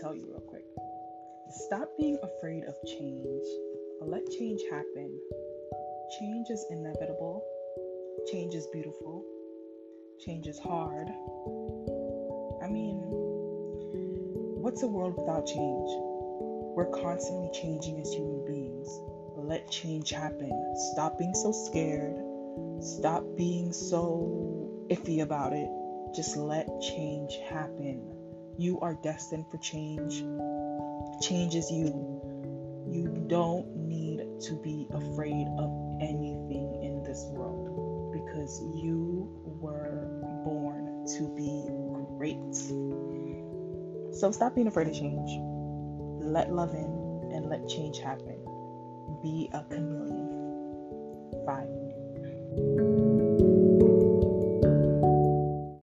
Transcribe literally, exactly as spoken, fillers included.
tell you real quick. Stop being afraid of change. Let change happen. Change is inevitable. Change is beautiful. Change is hard. I mean, what's a world without change? We're constantly changing as human beings. Let change happen. Stop being so scared. Stop being so iffy about it. Just let change happen. You are destined for change. Change is you. You don't need to be afraid of anything in this world because you were born to be great. So stop being afraid of change. Let love in and let change happen. Be a chameleon. Bye.